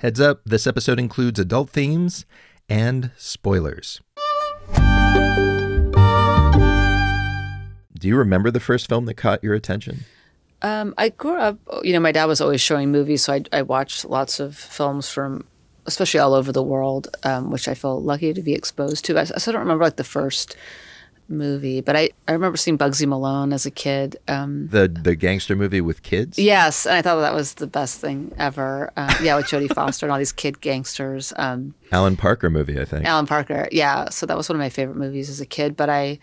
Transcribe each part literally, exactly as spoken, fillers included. Heads up, this episode includes adult themes and spoilers. Do you remember the first film that caught your attention? Um, I grew up, you know, my dad was always showing movies, so I, I watched lots of films from, especially all over the world, um, which I feel lucky to be exposed to. I, I still don't remember, like, the first movie, but I, I remember seeing Bugsy Malone as a kid. Um, the the gangster movie with kids? Yes, and I thought that was the best thing ever. Um, yeah, with Jodie Foster and all these kid gangsters. Um, Alan Parker movie, I think. Alan Parker, yeah. So that was one of my favorite movies as a kid, but I,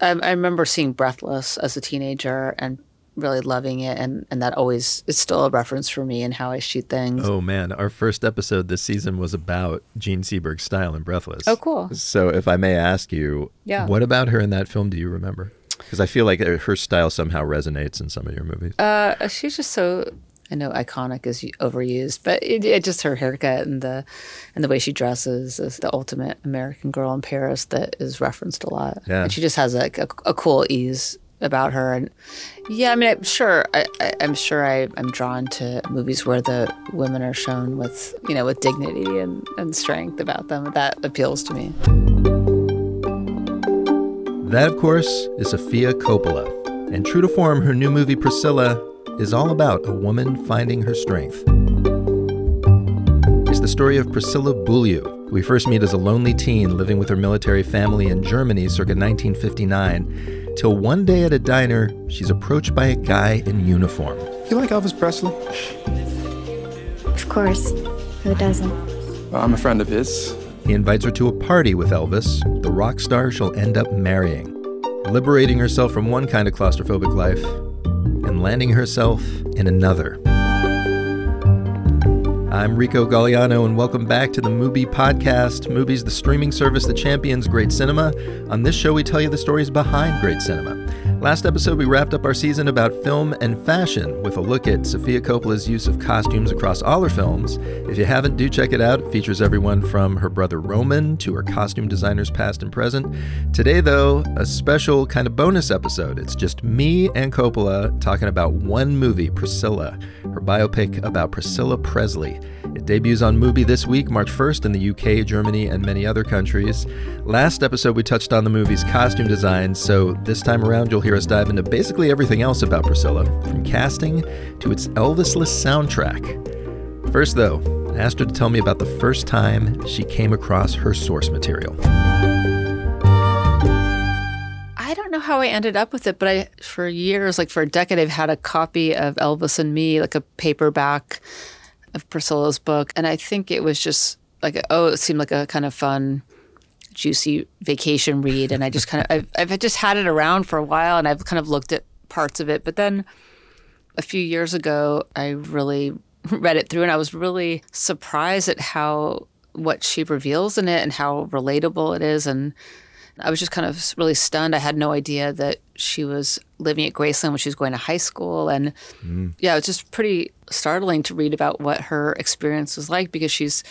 I, I remember seeing Breathless as a teenager and really loving it, and, and that always is still a reference for me and how I shoot things. Oh man, our first episode this season was about Jean Seberg's style in Breathless. Oh cool. So if I may ask you, yeah. what about her in that film do you remember? Because I feel like her style somehow resonates in some of your movies. Uh, she's just so, I know iconic is overused, but it, it just her haircut and the and the way she dresses is the ultimate American girl in Paris that is referenced a lot. Yeah. And she just has a, a, a cool ease about her. And yeah, I mean, I'm sure, I, I, I'm sure I, I'm drawn to movies where the women are shown with, you know, with dignity and, and strength about them. That appeals to me. That, of course, is Sofia Coppola. And true to form, her new movie, Priscilla, is all about a woman finding her strength. It's the story of Priscilla Bouliou. We first meet as a lonely teen living with her military family in Germany circa nineteen fifty-nine, till one day at a diner, she's approached by a guy in uniform. You like Elvis Presley? Of course. Who doesn't? Well, I'm a friend of his. He invites her to a party with Elvis, the rock star she'll end up marrying, liberating herself from one kind of claustrophobic life and landing herself in another. I'm Rico Gagliano, and welcome back to the MUBI podcast. MUBI's the streaming service that champions great cinema. On this show, we tell you the stories behind great cinema. Last episode, we wrapped up our season about film and fashion with a look at Sofia Coppola's use of costumes across all her films. If you haven't, do check it out. It features everyone from her brother Roman to her costume designers past and present. Today, though, a special kind of bonus episode. It's just me and Coppola talking about one movie, Priscilla, her biopic about Priscilla Presley. It debuts on MUBI this week, March first, in the U K, Germany, and many other countries. Last episode, we touched on the movie's costume design, so this time around, you'll hear us dive into basically everything else about Priscilla, from casting to its Elvis-less soundtrack. First, though, I asked her to tell me about the first time she came across her source material. I don't know how I ended up with it, but I, for years, like for a decade, I've had a copy of Elvis and Me, like a paperback of Priscilla's book, and I think it was just like, oh, it seemed like a kind of fun, juicy vacation read, and I just kind of, I've, I've just had it around for a while, and I've kind of looked at parts of it, but then a few years ago, I really read it through, and I was really surprised at how, what she reveals in it, and how relatable it is, and I was just kind of really stunned. I had no idea that she was living at Graceland when she was going to high school. And mm. yeah, it's just pretty startling to read about what her experience was like, because she's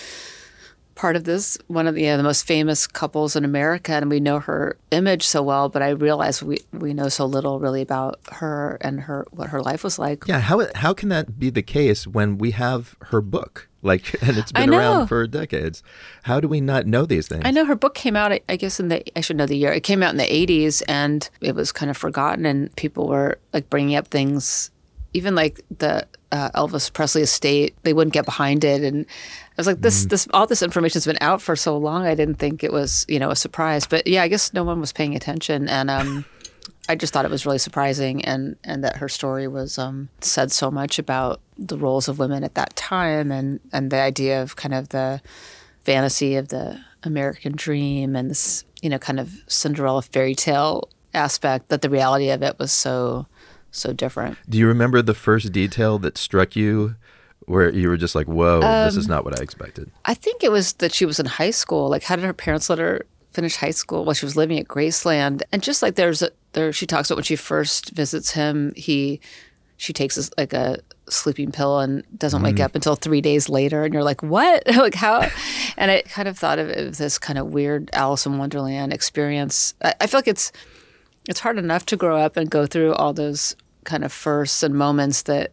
part of this, one of the, you know, the most famous couples in America. And we know her image so well, but I realized we, we know so little really about her and her what her life was like. Yeah, how how can that be the case when we have her book? Like, and it's been around for decades. How do we not know these things? I know her book came out, I, I guess, in the, I should know the year. It came out in the eighties, and it was kind of forgotten, and people were, like, bringing up things, even, like, the uh, Elvis Presley estate, they wouldn't get behind it. And I was like, this, mm. this, all this information's been out for so long, I didn't think it was, you know, a surprise. But, yeah, I guess no one was paying attention, and um, I just thought it was really surprising, and, and that her story was um, said so much about the roles of women at that time, and, and the idea of kind of the fantasy of the American dream, and this, you know, kind of Cinderella fairy tale aspect, that the reality of it was so, so different. Do you remember the first detail that struck you where you were just like, whoa, um, this is not what I expected? I think it was that she was in high school. Like, how did her parents let her finish high school while she was living at Graceland? And just like there's a, there, she talks about when she first visits him, he, she takes a, like a sleeping pill and doesn't wake mm. up until three days later. And you're like, what? Like, how? And I kind of thought of it as this kind of weird Alice in Wonderland experience. I, I feel like it's it's hard enough to grow up and go through all those kind of firsts and moments that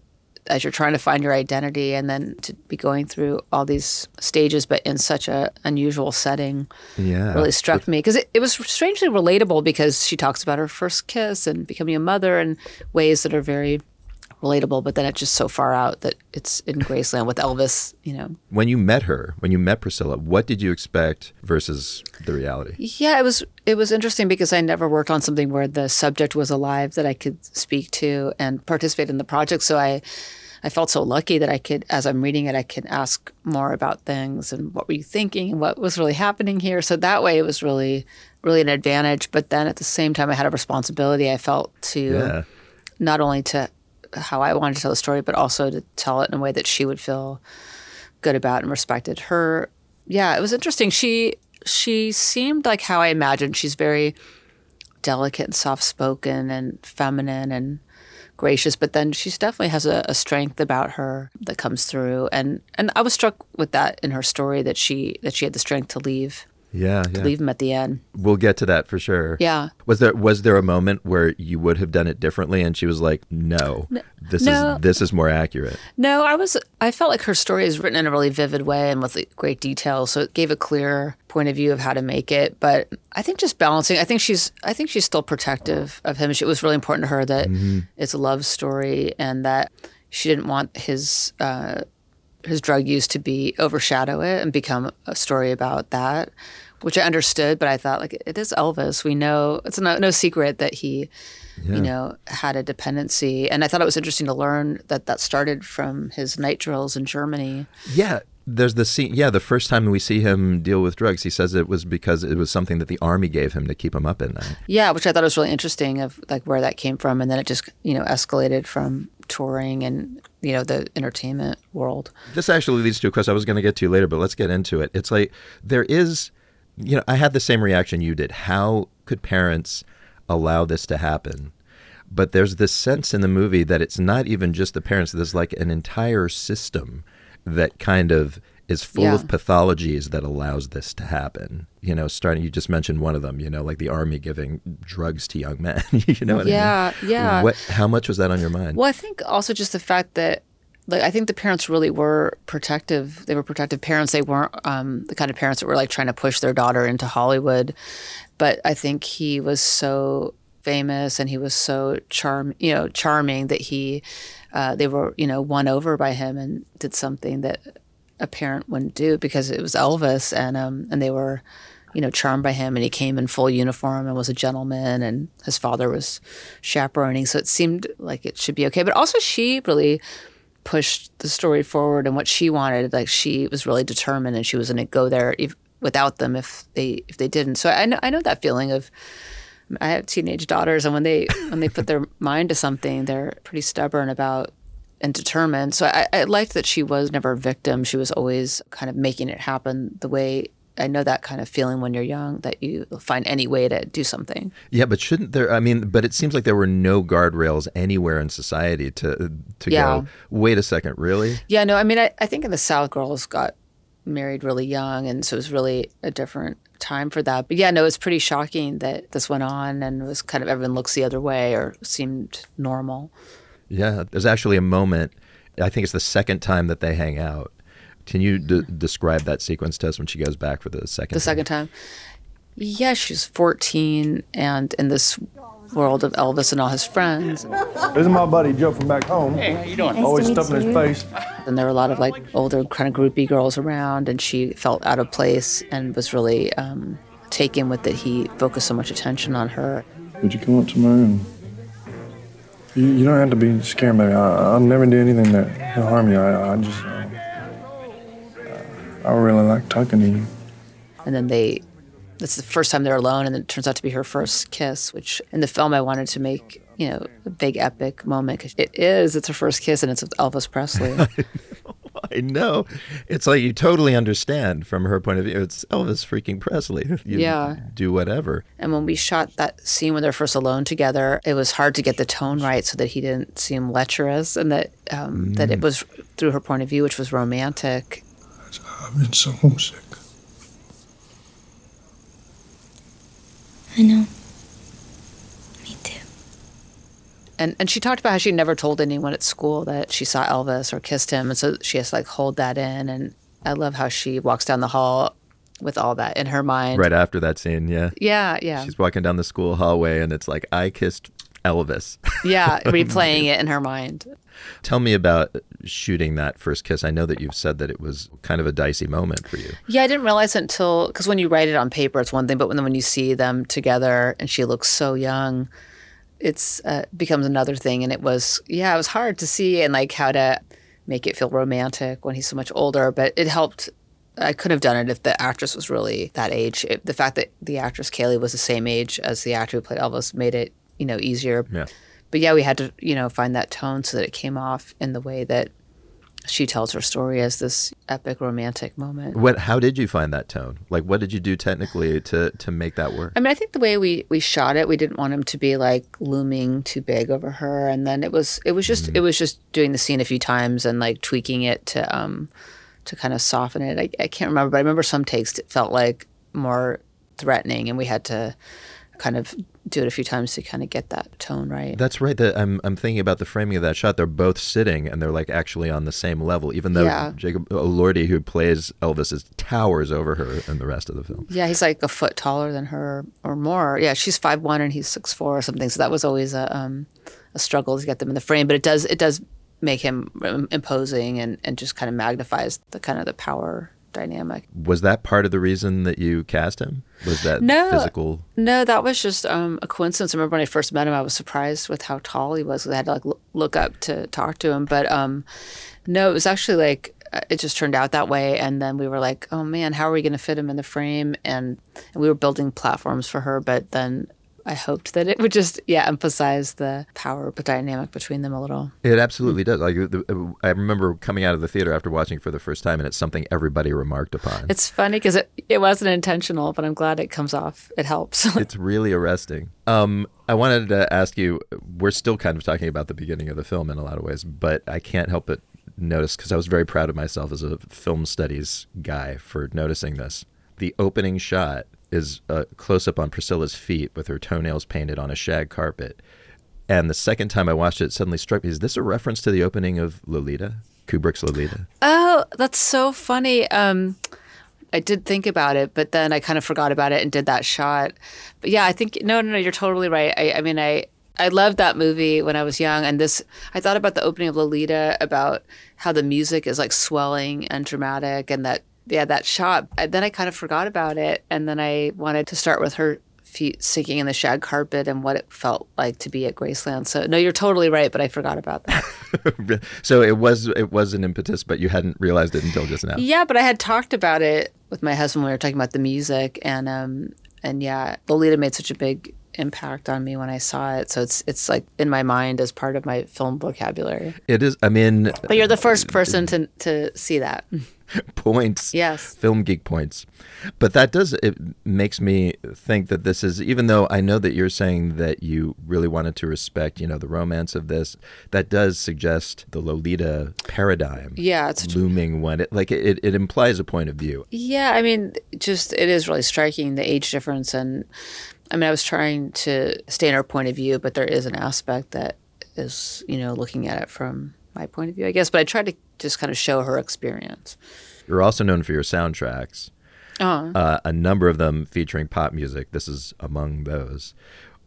as you're trying to find your identity, and then to be going through all these stages, but in such an unusual setting, yeah, really struck me. Because it, it was strangely relatable, because she talks about her first kiss and becoming a mother in ways that are very relatable, but then it's just so far out that it's in Graceland with Elvis, you know. When you met her, when you met Priscilla, what did you expect versus the reality? Yeah, it was it was interesting, because I never worked on something where the subject was alive that I could speak to and participate in the project. So I I felt so lucky that I could, as I'm reading it, I could ask more about things and what were you thinking and what was really happening here. So that way it was really, really an advantage. But then at the same time, I had a responsibility, I felt, to yeah. not only to how I wanted to tell the story, but also to tell it in a way that she would feel good about and respected her. Yeah, it was interesting. She she seemed like how I imagined. She's very delicate and soft-spoken and feminine and gracious, but then she definitely has a, a strength about her that comes through. And and I was struck with that in her story, that she that she had the strength to leave. Yeah, yeah. Leave him at the end. We'll get to that for sure. Yeah. Was there was there a moment where you would have done it differently, and she was like, "No, no this no. is this is more accurate"? No, I was. I felt like her story is written in a really vivid way and with great detail, so it gave a clear point of view of how to make it. But I think just balancing. I think she's. I think she's still protective of him. It was really important to her that mm-hmm. it's a love story, and that she didn't want his. Uh, his drug use to be overshadow it and become a story about that, which I understood, but I thought, like, it is Elvis. We know it's no, no secret that he, yeah. you know, had a dependency. And I thought it was interesting to learn that that started from his night drills in Germany. Yeah. There's the scene, yeah, the first time we see him deal with drugs, he says it was because it was something that the army gave him to keep him up at night. Yeah, which I thought was really interesting, of like where that came from. And then it just, you know, escalated from touring and, you know, the entertainment world. This actually leads to a question I was going to get to later, but let's get into it. It's like, there is, you know, I had the same reaction you did. How could parents allow this to happen? But there's this sense in the movie that it's not even just the parents. There's like an entire system that kind of is full yeah. of pathologies that allows this to happen. You know, starting, you just mentioned one of them, you know, like the army giving drugs to young men, you know what yeah, I mean? Yeah, yeah. What, how much was that on your mind? Well, I think also just the fact that, like, I think the parents really were protective. They were protective parents. They weren't um, the kind of parents that were like trying to push their daughter into Hollywood. But I think he was so famous and he was so charm, you know, charming that he, uh, they were, you know, won over by him and did something that a parent wouldn't do because it was Elvis, and um, and they were, you know, charmed by him, and he came in full uniform and was a gentleman, and his father was chaperoning, so it seemed like it should be okay. But also, she really pushed the story forward and what she wanted. Like, she was really determined, and she was going to go there if, without them if they if they didn't. So I know, I know that feeling of. I have teenage daughters, and when they when they put their mind to something, they're pretty stubborn about and determined. So I, I liked that she was never a victim. She was always kind of making it happen the way. I know that kind of feeling when you're young, that you find any way to do something. Yeah, but shouldn't there, I mean, but it seems like there were no guardrails anywhere in society to, to yeah. go, wait a second, really? Yeah, no, I mean, I, I think in the South, girls got married really young, and so it was really a different time for that. But yeah, no, it's pretty shocking that this went on and was kind of everyone looks the other way or seemed normal. Yeah, there's actually a moment, I think it's the second time that they hang out. Can you d- describe that sequence to us when she goes back for the second time? The second time? Yeah, she's fourteen and in this world of Elvis and all his friends. This is my buddy Joe from back home. Hey, how you doing? Nice Always stuffing his face. And there were a lot of like older kind of groupie girls around, and she felt out of place and was really um, taken with that he focused so much attention on her. Would you come up to me? You, you don't have to be scared, baby. I, I'll never do anything that will harm you. I, I just, I, I really like talking to you. And then they. That's the first time they're alone, and it turns out to be her first kiss, which in the film I wanted to make, you know, a big epic moment. 'Cause it is. It's her first kiss, and it's with Elvis Presley. I know, I know. It's like you totally understand from her point of view. It's Elvis freaking Presley. You yeah. do whatever. And when we shot that scene when they're first alone together, it was hard to get the tone right so that he didn't seem lecherous, and that um, mm. that it was through her point of view, which was romantic. I've been so homesick. I know. Me too. And and she talked about how she never told anyone at school that she saw Elvis or kissed him. And so she has to like hold that in. And I love how she walks down the hall with all that in her mind. Right after that scene, yeah. Yeah, yeah. She's walking down the school hallway and it's like, I kissed Elvis. Yeah, replaying it in her mind. Tell me about shooting that first kiss. I know that you've said that it was kind of a dicey moment for you. Yeah, I didn't realize it until, because when you write it on paper, it's one thing, but when, when you see them together and she looks so young, it's uh, becomes another thing. And it was, yeah, it was hard to see and like how to make it feel romantic when he's so much older, but it helped. I couldn't have done it if the actress was really that age. It, the fact that the actress Kaylee was the same age as the actor who played Elvis made it, you know, easier. Yeah. But yeah, we had to, you know, find that tone so that it came off in the way that she tells her story as this epic romantic moment. What? How did you find that tone? Like, what did you do technically to, to make that work? I mean, I think the way we, we shot it, we didn't want him to be like looming too big over her. And then it was it was just mm. it was just doing the scene a few times and like tweaking it to um to kind of soften it. I, I can't remember, but I remember some takes it felt like more threatening, and we had to kind of do it a few times to kind of get that tone right. That's right. The, I'm I'm thinking about the framing of that shot. They're both sitting and they're like actually on the same level, even though yeah. Jacob Elordi, who plays Elvis, is towers over her in the rest of the film. Yeah, he's like a foot taller than her or more. Yeah, she's five one and he's six four or something. So that was always a um, a struggle to get them in the frame. But it does it does make him imposing and, and just kind of magnifies the kind of the power dynamic. Was that part of the reason that you cast him? Was that no, physical? No, that was just um, a coincidence. I remember when I first met him, I was surprised with how tall he was, because I had to like l- look up to talk to him. But um, no, it was actually like, it just turned out that way. And then we were like, oh man, how are we going to fit him in the frame? And, and we were building platforms for her, but then I hoped that it would just, yeah, emphasize the power but dynamic between them a little. It absolutely does. Like, the, I remember coming out of the theater after watching it for the first time, and it's something everybody remarked upon. It's funny because it, it wasn't intentional, but I'm glad it comes off. It helps. It's really arresting. Um, I wanted to ask you, we're still kind of talking about the beginning of the film in a lot of ways, but I can't help but notice, because I was very proud of myself as a film studies guy for noticing this, the opening shot is a close-up on Priscilla's feet with her toenails painted on a shag carpet. And the second time I watched it, it suddenly struck me, is this a reference to the opening of Lolita, Kubrick's Lolita? Oh, that's so funny. Um, I did think about it, but then I kind of forgot about it and did that shot. But yeah, I think, no, no, no, you're totally right. I, I mean, I... I loved that movie when I was young, and this, I thought about the opening of Lolita, about how the music is like swelling and dramatic, and that, yeah, that shot. And then I kind of forgot about it, and then I wanted to start with her feet sinking in the shag carpet and what it felt like to be at Graceland. So no, you're totally right, but I forgot about that. So it was it was an impetus, but you hadn't realized it until just now. Yeah, but I had talked about it with my husband when we were talking about the music, and um and yeah, Lolita made such a big impact on me when I saw it, so it's it's like in my mind as part of my film vocabulary. It is. I mean, but you're the first person to to see that. Points. Yes. Film geek points. But that does, it makes me think that this is, even though I know that you're saying that you really wanted to respect, you know, the romance of this, that does suggest the Lolita paradigm. Yeah. It's looming one. It, like it, it implies a point of view. Yeah. I mean, just, it is really striking, the age difference. And I mean, I was trying to stay in her point of view, but there is an aspect that is, you know, looking at it from my point of view, I guess. But I tried to just kind of show her experience. You're also known for your soundtracks, uh-huh. uh, a number of them featuring pop music. This is among those.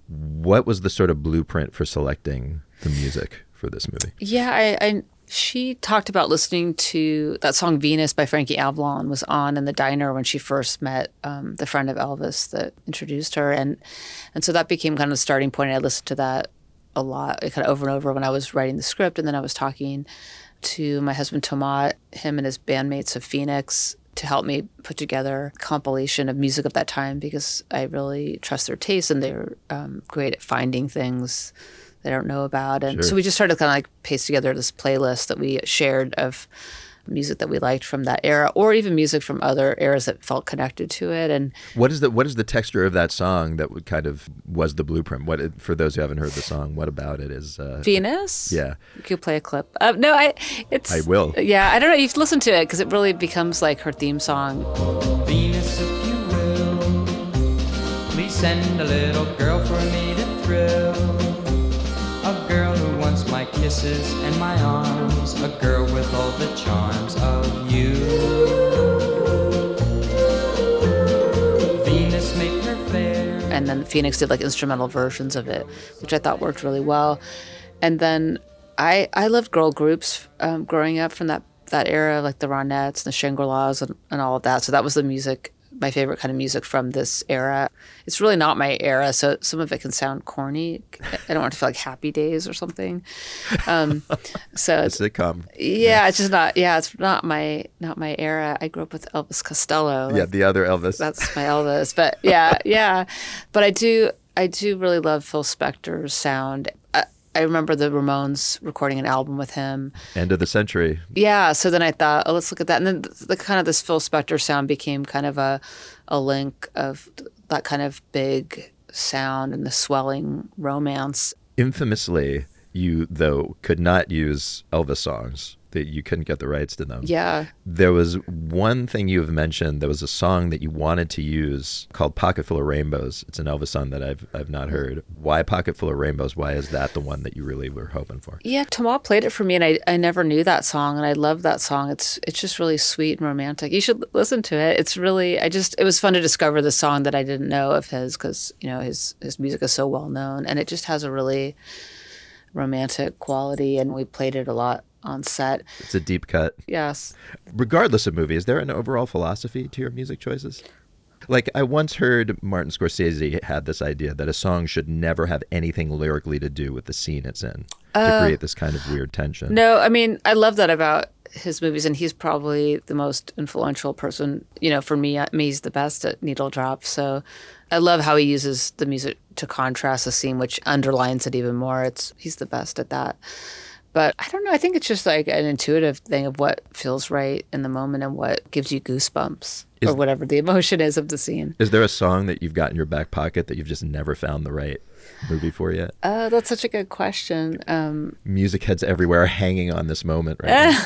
What was the sort of blueprint for selecting the music for this movie? Yeah, I, I she talked about listening to that song Venus by Frankie Avalon was on in the diner when she first met um, the friend of Elvis that introduced her. And, and so that became kind of the starting point. And I listened to that a lot, kind of over and over when I was writing the script. And then I was talking to my husband, Tomat, him and his bandmates of Phoenix, to help me put together a compilation of music of that time, because I really trust their taste, and they're um, great at finding things they don't know about. And sure. So we just started kind of like paste together this playlist that we shared of music that we liked from that era, or even music from other eras that felt connected to it. And what is the what is the texture of that song that would kind of was the blueprint? What, for those who haven't heard the song, what about it is uh, Venus? Yeah, you could play a clip. Uh, no, I it's I will. Yeah, I don't know. You should listen to it because it really becomes like her theme song. Venus, if you will, please send a little girl for me to thrill. A girl who wants my kisses and my arms, a girl with all the charms of you. Venus, make her fair. And then Phoenix did like instrumental versions of it, which I thought worked really well. And then I I loved girl groups um, growing up from that, that era, like the Ronettes and the Shangri-Las and, and all of that. So that was the music, my favorite kind of music from this era. It's really not my era, so some of it can sound corny. I don't want to feel like Happy Days or something. Um, so it's a sitcom. Yeah, yeah, it's just not. Yeah, it's not my not my era. I grew up with Elvis Costello. Like, yeah, the other Elvis. That's my Elvis. But yeah, yeah. But I do I do really love Phil Spector's sound. I, I remember the Ramones recording an album with him. End of the Century. Yeah. So then I thought, oh, let's look at that. And then the, the kind of this Phil Spector sound became kind of a, a link of that kind of big sound and the swelling romance. Infamously, you, though, could not use Elvis songs. That you couldn't get the rights to them. Yeah. There was one thing you have mentioned. There was a song that you wanted to use called Pocket Full of Rainbows. It's an Elvis song that I've I've not heard. Why Pocket Full of Rainbows? Why is that the one that you really were hoping for? Yeah, Tama played it for me, and I, I never knew that song, and I love that song. It's it's just really sweet and romantic. You should listen to it. It's really, I just, it was fun to discover the song that I didn't know of his, because, you know, his, his music is so well known, and it just has a really romantic quality, and we played it a lot on set. It's a deep cut. Yes. Regardless of movie, is there an overall philosophy to your music choices? Like, I once heard Martin Scorsese had this idea that a song should never have anything lyrically to do with the scene it's in uh, to create this kind of weird tension. No, I mean, I love that about his movies, and he's probably the most influential person. You know, for me, I mean, he's the best at needle drop. So I love how he uses the music to contrast a scene, which underlines it even more. It's He's the best at that. But I don't know. I think it's just like an intuitive thing of what feels right in the moment and what gives you goosebumps is, or whatever the emotion is of the scene. Is there a song that you've got in your back pocket that you've just never found the right movie for yet? Oh, that's such a good question. Um, Music heads everywhere are hanging on this moment right now.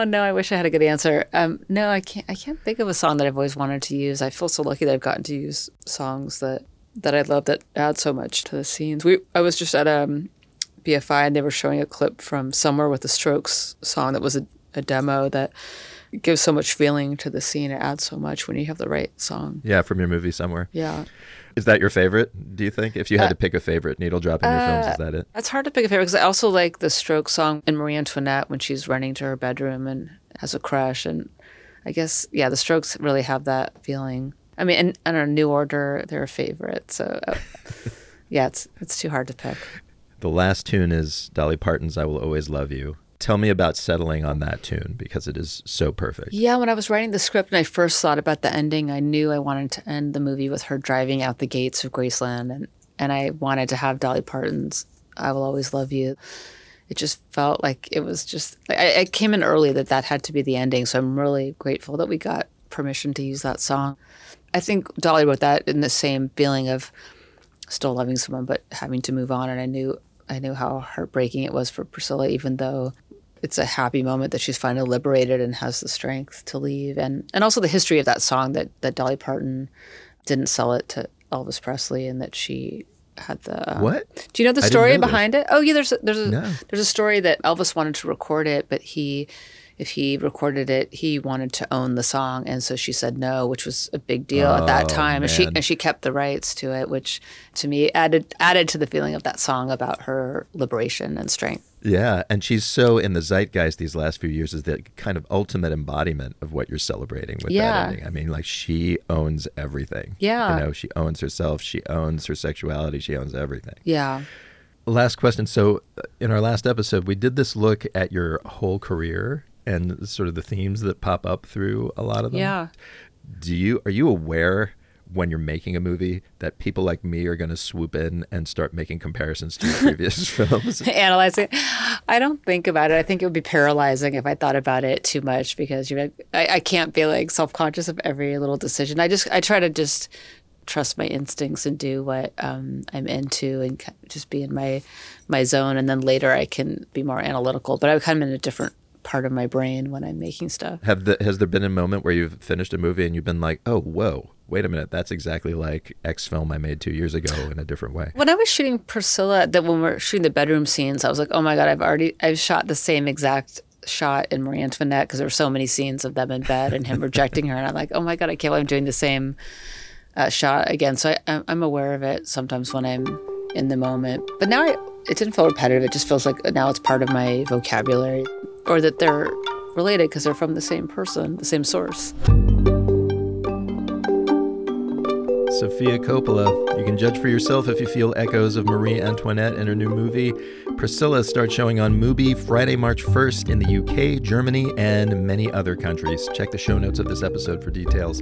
Oh, no, I wish I had a good answer. Um, no, I can't, I can't think of a song that I've always wanted to use. I feel so lucky that I've gotten to use songs that, that I love that add so much to the scenes. We I was just at... Um, B F I, and they were showing a clip from Somewhere with the Strokes song that was a, a demo that gives so much feeling to the scene. It adds so much when you have the right song. Yeah, from your movie Somewhere. Yeah. Is that your favorite, do you think? If you had uh, to pick a favorite needle drop in your uh, films, is that it? It's hard to pick a favorite because I also like the Strokes song in Marie Antoinette when she's running to her bedroom and has a crush. And I guess, yeah, the Strokes really have that feeling. I mean, and I don't know, New Order, they're a favorite. So, uh, yeah, it's it's too hard to pick. The last tune is Dolly Parton's I Will Always Love You. Tell me about settling on that tune because it is so perfect. Yeah, when I was writing the script and I first thought about the ending, I knew I wanted to end the movie with her driving out the gates of Graceland. And, and I wanted to have Dolly Parton's I Will Always Love You. It just felt like it was just... Like, I, I came in early that that had to be the ending, so I'm really grateful that we got permission to use that song. I think Dolly wrote that in the same feeling of still loving someone but having to move on. And I knew... I knew how heartbreaking it was for Priscilla, even though it's a happy moment that she's finally liberated and has the strength to leave. And and also the history of that song, that, that Dolly Parton didn't sell it to Elvis Presley and that she had the... Um, what? Do you know the story behind it? Oh, yeah, there's a, there's a, no. there's a story that Elvis wanted to record it, but he, if he recorded it, he wanted to own the song. And so she said no, which was a big deal oh, at that time. Man. And she and she kept the rights to it, which to me added added to the feeling of that song about her liberation and strength. Yeah, and she's so in the zeitgeist these last few years, is that kind of ultimate embodiment of what you're celebrating with yeah. that ending. I mean, like, she owns everything. Yeah. You know, she owns herself, she owns her sexuality, she owns everything. Yeah. Last question. So in our last episode, we did this look at your whole career and sort of the themes that pop up through a lot of them. Yeah. Do you, are you aware when you're making a movie that people like me are going to swoop in and start making comparisons to your previous films? Analyzing. I don't think about it. I think it would be paralyzing if I thought about it too much, because you're like, I, I can't be like self-conscious of every little decision. I just, I try to just trust my instincts and do what um, I'm into and just be in my, my zone. And then later I can be more analytical, but I'm kind of in a different part of my brain when I'm making stuff. Have the, has there been a moment where you've finished a movie and you've been like, oh, whoa, wait a minute, that's exactly like X film I made two years ago in a different way. When I was shooting Priscilla, that when we were shooting the bedroom scenes, I was like, oh my God, I've already, I've shot the same exact shot in Marie Antoinette, because there were so many scenes of them in bed and him rejecting her. And I'm like, oh my God, I can't believe I'm doing the same uh, shot again. So I, I'm aware of it sometimes when I'm in the moment. But now I, it didn't feel repetitive. It just feels like now it's part of my vocabulary, or that they're related because they're from the same person, the same source. Sofia Coppola. You can judge for yourself if you feel echoes of Marie Antoinette in her new movie. Priscilla starts showing on MUBI Friday, March first in the U K, Germany, and many other countries. Check the show notes of this episode for details.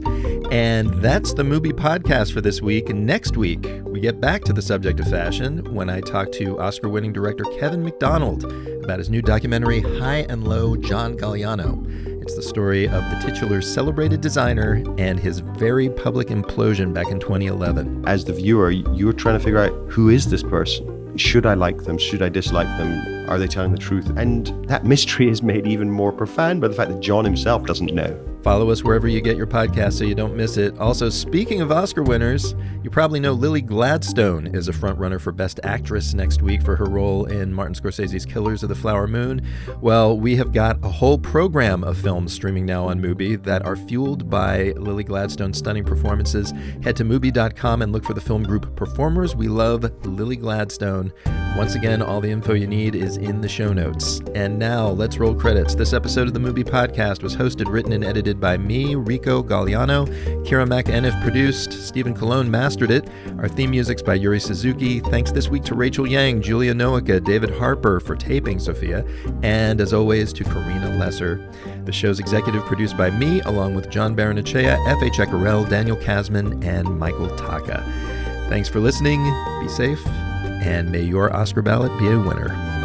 And that's the MUBI podcast for this week. Next week, we get back to the subject of fashion when I talk to Oscar-winning director Kevin Macdonald about his new documentary, High and Low John Galliano. It's the story of the titular celebrated designer and his very public implosion back in twenty eleven. As the viewer, you're trying to figure out, who is this person? Should I like them? Should I dislike them? Are they telling the truth? And that mystery is made even more profound by the fact that John himself doesn't know. Follow us wherever you get your podcast so you don't miss it. Also, speaking of Oscar winners, you probably know Lily Gladstone is a frontrunner for Best Actress next week for her role in Martin Scorsese's Killers of the Flower Moon. Well, we have got a whole program of films streaming now on MUBI that are fueled by Lily Gladstone's stunning performances. Head to MUBI dot com and look for the film group Performers. We love Lily Gladstone. Once again, all the info you need is in the show notes. And now, let's roll credits. This episode of the MUBI Podcast was hosted, written, and edited by me, Rico Gagliano. Kira McEniff produced. Stephen Colon mastered it. Our theme music's by Yuri Suzuki. Thanks this week to Rachel Yang, Julia Nowicka, David Harper for taping Sophia, and as always to Karina Lesser. The show's executive produced by me, along with John Baronechea, F A Ceccarel, Daniel Kasman, and Michael Taka. Thanks for listening. Be safe. And may your Oscar ballot be a winner.